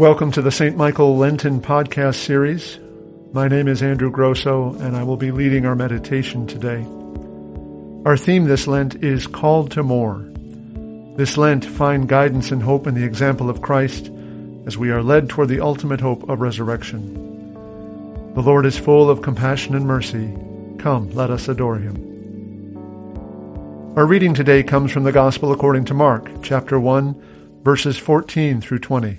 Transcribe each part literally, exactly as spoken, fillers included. Welcome to the Saint Michael Lenten podcast series. My name is Andrew Grosso, and I will be leading our meditation today. Our theme this Lent is Called to More. This Lent, find guidance and hope in the example of Christ as we are led toward the ultimate hope of resurrection. The Lord is full of compassion and mercy. Come, let us adore him. Our reading today comes from the Gospel according to Mark, chapter one, verses fourteen through twenty.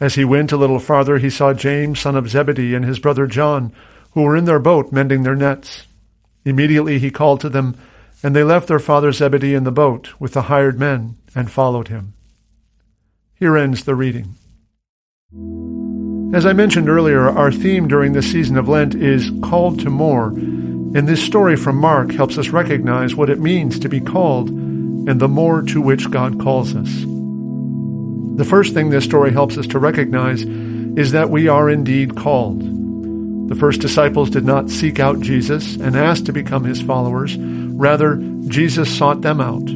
As he went a little farther, he saw James, son of Zebedee, and his brother John, who were in their boat mending their nets. Immediately he called to them, and they left their father Zebedee in the boat with the hired men and followed him. Here ends the reading. As I mentioned earlier, our theme during this season of Lent is Called to More, and this story from Mark helps us recognize what it means to be called and the more to which God calls us. The first thing this story helps us to recognize is that we are indeed called. The first disciples did not seek out Jesus and ask to become his followers. Rather, Jesus sought them out.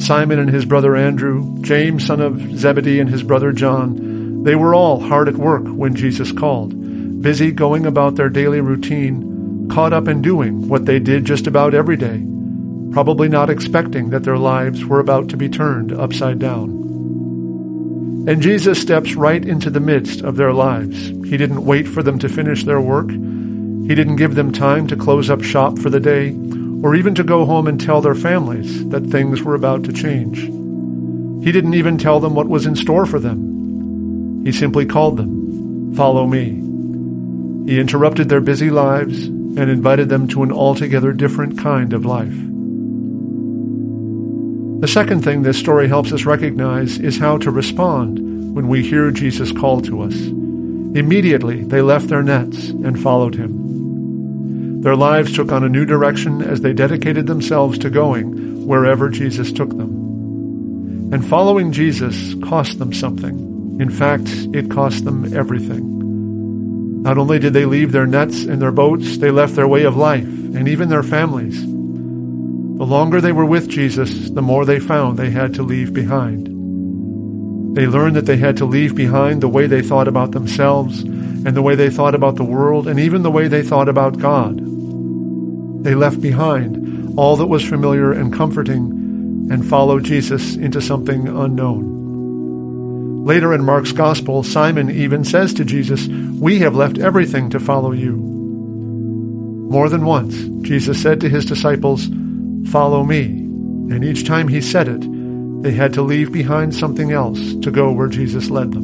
Simon and his brother Andrew, James, son of Zebedee, and his brother John, they were all hard at work when Jesus called, busy going about their daily routine, caught up in doing what they did just about every day, probably not expecting that their lives were about to be turned upside down. And Jesus steps right into the midst of their lives. He didn't wait for them to finish their work. He didn't give them time to close up shop for the day or even to go home and tell their families that things were about to change. He didn't even tell them what was in store for them. He simply called them, "Follow me." He interrupted their busy lives and invited them to an altogether different kind of life. The second thing this story helps us recognize is how to respond when we hear Jesus call to us. Immediately, they left their nets and followed him. Their lives took on a new direction as they dedicated themselves to going wherever Jesus took them. And following Jesus cost them something. In fact, it cost them everything. Not only did they leave their nets and their boats, they left their way of life and even their families. The longer they were with Jesus, the more they found they had to leave behind. They learned that they had to leave behind the way they thought about themselves and the way they thought about the world and even the way they thought about God. They left behind all that was familiar and comforting and followed Jesus into something unknown. Later in Mark's Gospel, Simon even says to Jesus, "We have left everything to follow you." More than once, Jesus said to his disciples, "Follow me," and each time he said it, they had to leave behind something else to go where Jesus led them.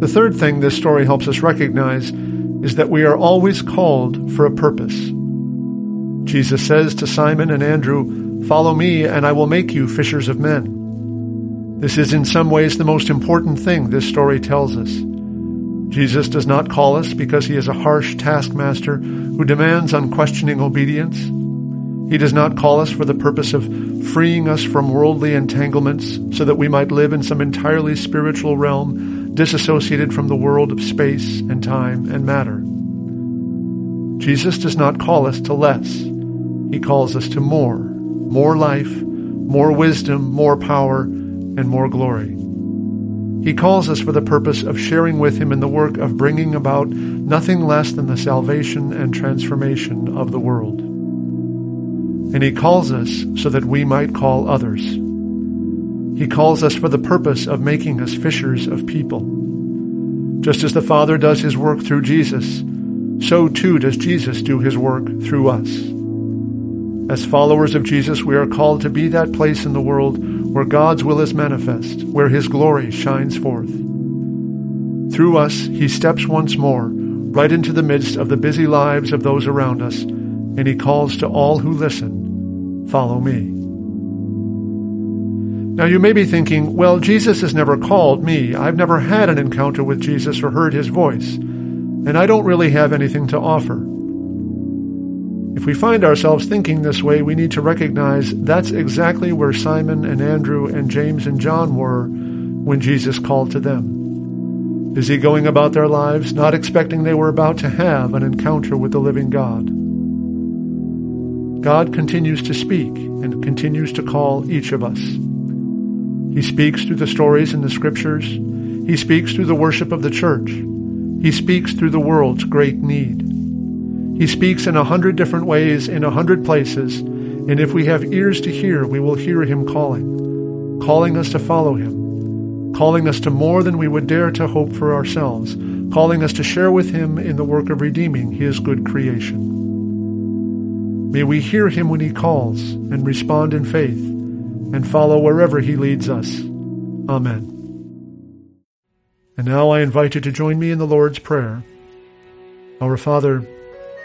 The third thing this story helps us recognize is that we are always called for a purpose. Jesus says to Simon and Andrew, "Follow me, and I will make you fishers of men." This is in some ways the most important thing this story tells us. Jesus does not call us because he is a harsh taskmaster who demands unquestioning obedience. He does not call us for the purpose of freeing us from worldly entanglements so that we might live in some entirely spiritual realm disassociated from the world of space and time and matter. Jesus does not call us to less. He calls us to more, more life, more wisdom, more power, and more glory. He calls us for the purpose of sharing with him in the work of bringing about nothing less than the salvation and transformation of the world. And he calls us so that we might call others. He calls us for the purpose of making us fishers of people. Just as the Father does his work through Jesus, so too does Jesus do his work through us. As followers of Jesus, we are called to be that place in the world where God's will is manifest, where his glory shines forth. Through us, he steps once more right into the midst of the busy lives of those around us, and he calls to all who listen, "Follow me." Now you may be thinking, well, Jesus has never called me. I've never had an encounter with Jesus or heard his voice, and I don't really have anything to offer. If we find ourselves thinking this way, we need to recognize that's exactly where Simon and Andrew and James and John were when Jesus called to them, busy going about their lives, not expecting they were about to have an encounter with the living God. God continues to speak and continues to call each of us. He speaks through the stories in the Scriptures. He speaks through the worship of the church. He speaks through the world's great need. He speaks in a hundred different ways, in a hundred places, and if we have ears to hear, we will hear him calling, calling us to follow him, calling us to more than we would dare to hope for ourselves, calling us to share with him in the work of redeeming his good creation. May we hear him when he calls and respond in faith and follow wherever he leads us. Amen. And now I invite you to join me in the Lord's Prayer. Our Father,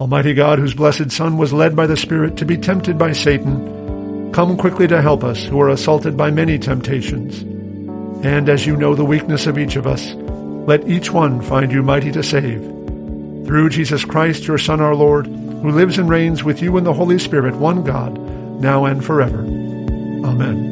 Almighty God, whose blessed Son was led by the Spirit to be tempted by Satan, come quickly to help us who are assaulted by many temptations. And as you know the weakness of each of us, let each one find you mighty to save. Through Jesus Christ, your Son, our Lord, who lives and reigns with you in the Holy Spirit, one God, now and forever. Amen.